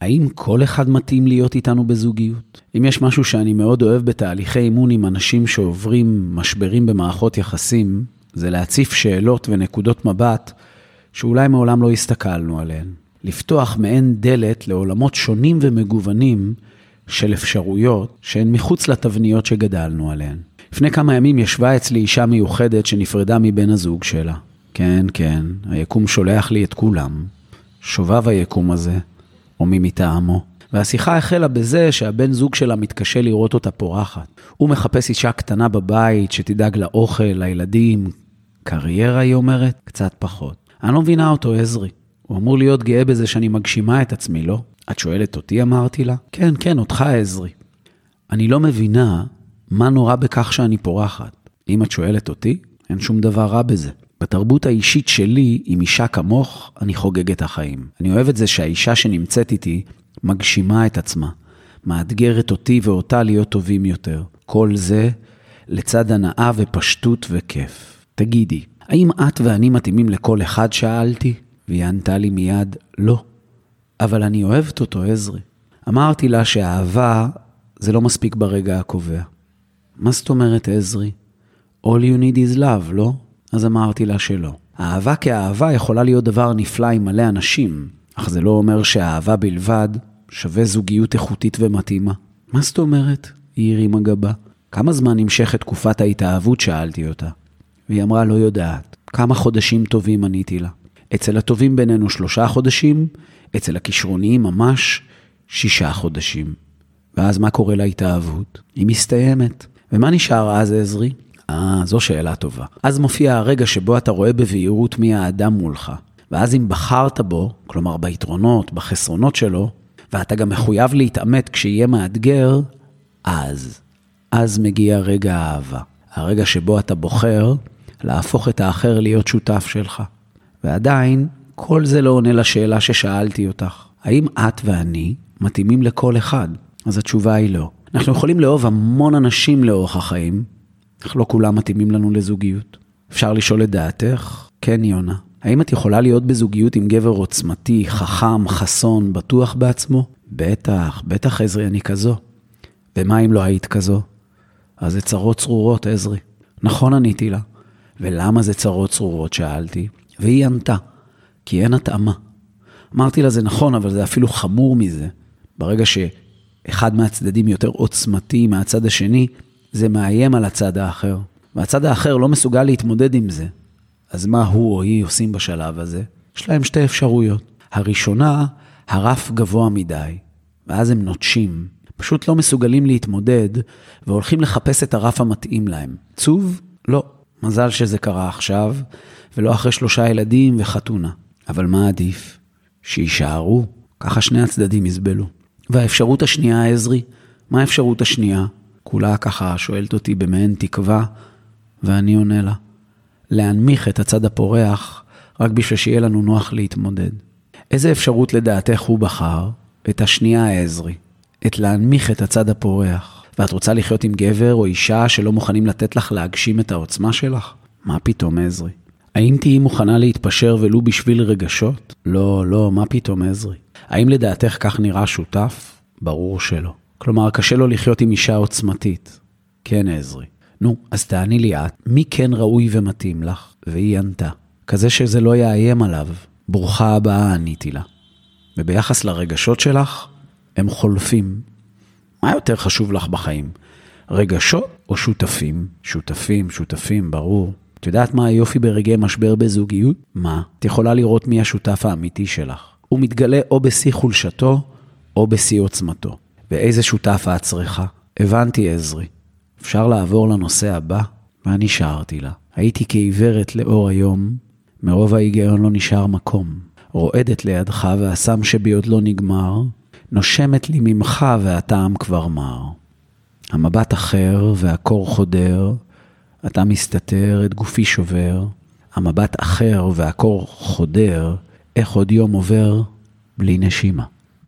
האם כל אחד מתאים להיות איתנו בזוגיות? אם יש משהו שאני מאוד אוהב בתהליכי אימון עם אנשים שעוברים משברים במערכות יחסים, זה להציף שאלות ונקודות מבט שאולי מעולם לא הסתכלנו עליהן. לפתוח מעין דלת לעולמות שונים ומגוונים של אפשרויות שהן מחוץ לתבניות שגדלנו עליהן. לפני כמה ימים ישבה אצלי אישה מיוחדת שנפרדה מבן הזוג שלה. כן, כן, היקום שולח לי את כולם. שובב היקום הזה, או מטעמו. והשיחה החלה בזה שהבן זוג שלה מתקשה לראות אותה פורחת. הוא מחפש אישה קטנה בבית שתדאג לאוכל, לילדים, קריירה היא אומרת, קצת פחות. אני לא מבינה אותו עזרי. הוא אמור להיות גאה בזה שאני מגשימה את עצמי, לא? את שואלת אותי, אמרתי לה? כן, כן, אותך עזרי. אני לא מבינה מה נורא בכך שאני פורחת. אם את שואלת אותי, אין שום דבר רע בזה. בתרבות האישית שלי, עם אישה כמוך, אני חוגגת החיים. אני אוהב את זה שהאישה שנמצאת איתי מגשימה את עצמה, מאתגרת אותי ואותה להיות טובים יותר. כל זה לצד הנאה ופשטות וכיף. תגידי, האם את ואני מתאימים לכל אחד שאלתי? והיא ענתה לי מיד, לא. אבל אני אוהבת אותו עזרי. אמרתי לה שהאהבה זה לא מספיק ברגע הקובע. מה זאת אומרת עזרי? All you need is love, לא? אז אמרתי לה שלא. האהבה כאהבה יכולה להיות דבר נפלא עם מלא אנשים, אך זה לא אומר שהאהבה בלבד שווה זוגיות איכותית ומתאימה. מה זאת אומרת? היא הרימה גבה. כמה זמן נמשכת תקופת ההתאהבות שאלתי אותה? והיא אמרה לא יודעת. כמה חודשים טובים עניתי לה. אצל הטובים בינינו 3 חודשים, אצל הכישרוניים ממש 6 חודשים. ואז מה קורה להתאהבות? היא מסתיימת. ומה נשאר אז עזרי? זו שאלה טובה. אז מופיע הרגע שבו אתה רואה בבהירות מי האדם מולך. ואז אם בחרת בו, כלומר ביתרונות, בחסרונות שלו, ואתה גם מחויב להתאמת כשיהיה מאתגר, אז מגיע רגע האהבה. הרגע שבו אתה בוחר להפוך את האחר להיות שותף שלך. ועדיין, כל זה לא עונה לשאלה ששאלתי אותך. האם את ואני מתאימים לכל אחד? אז התשובה היא לא. אנחנו יכולים לאהוב המון אנשים לאורך החיים, אך לא כולם מתאימים לנו לזוגיות. אפשר לשאול את דעתך? כן, יונה. האם את יכולה להיות בזוגיות עם גבר עוצמתי, חכם, חסון, בטוח בעצמו? בטח, בטח עזרי, אני כזו. ומה אם לא היית כזו? אז זה צרות צרורות, עזרי. נכון, עניתי לה. ולמה זה צרות צרורות, שאלתי? והיא ענתה, כי אין התאמה. אמרתי לה, זה נכון, אבל זה אפילו חמור מזה. ברגע שאחד מהצדדים יותר עוצמתי מהצד השני, זה מאיים על הצד האחר. והצד האחר לא מסוגל להתמודד עם זה. אז מה הוא או היא עושים בשלב הזה? יש להם 2 אפשרויות. הראשונה, הרף גבוה מדי. ואז הם נוטשים. פשוט לא מסוגלים להתמודד, והולכים לחפש את הרף המתאים להם. צוב? לא. מזל שזה קרה עכשיו, ולא אחרי 3 ילדים וחתונה. אבל מה עדיף? שישארו. ככה 2 הצדדים יסבלו. והאפשרות השנייה, עזרי, מה האפשרות השנייה? כולה ככה שואלת אותי במעין תקווה, ואני עונה לה. להנמיך את הצד הפורח, רק בשביל שיהיה לנו נוח להתמודד. איזה אפשרות לדעתך הוא בחר? את השנייה העזרי. את להנמיך את הצד הפורח. ואת רוצה לחיות עם גבר או אישה שלא מוכנים לתת לך להגשים את העוצמה שלך? מה פתאום עזרי? האם תהיי מוכנה להתפשר ולו בשביל רגשות? לא, מה פתאום עזרי? האם לדעתך כך נראה שותף? ברור שלא. כלומר, קשה לו לחיות עם אישה עוצמתית. כן, עזרי. נו, אז תעני לי את, מי כן ראוי ומתאים לך? והיא ענתה. כזה שזה לא יאיים עליו. ברוכה הבאה, עניתי לה. וביחס לרגשות שלך, הם חולפים. מה יותר חשוב לך בחיים? רגשות או שותפים? שותפים, ברור. את יודעת מה היופי ברגעי משבר בזוגיות? מה? את יכולה לראות מי השותף האמיתי שלך. הוא מתגלה או בשיא חולשתו, או בשיא עוצמתו. ואיזה שותף את צריכה? הבנתי עזרי. אפשר לעבור לנושא הבא? מה נשארתי לה? הייתי כעיוורת לאור היום, מרוב ההיגיון לא נשאר מקום. רועדת לידך והסם שבי עוד לא נגמר, נושמת לי ממך והטעם כבר מר. המבט אחר והקור חודר, אתה מסתתר, את גופי שובר. המבט אחר והקור חודר, איך עוד יום עובר בלי נשימה.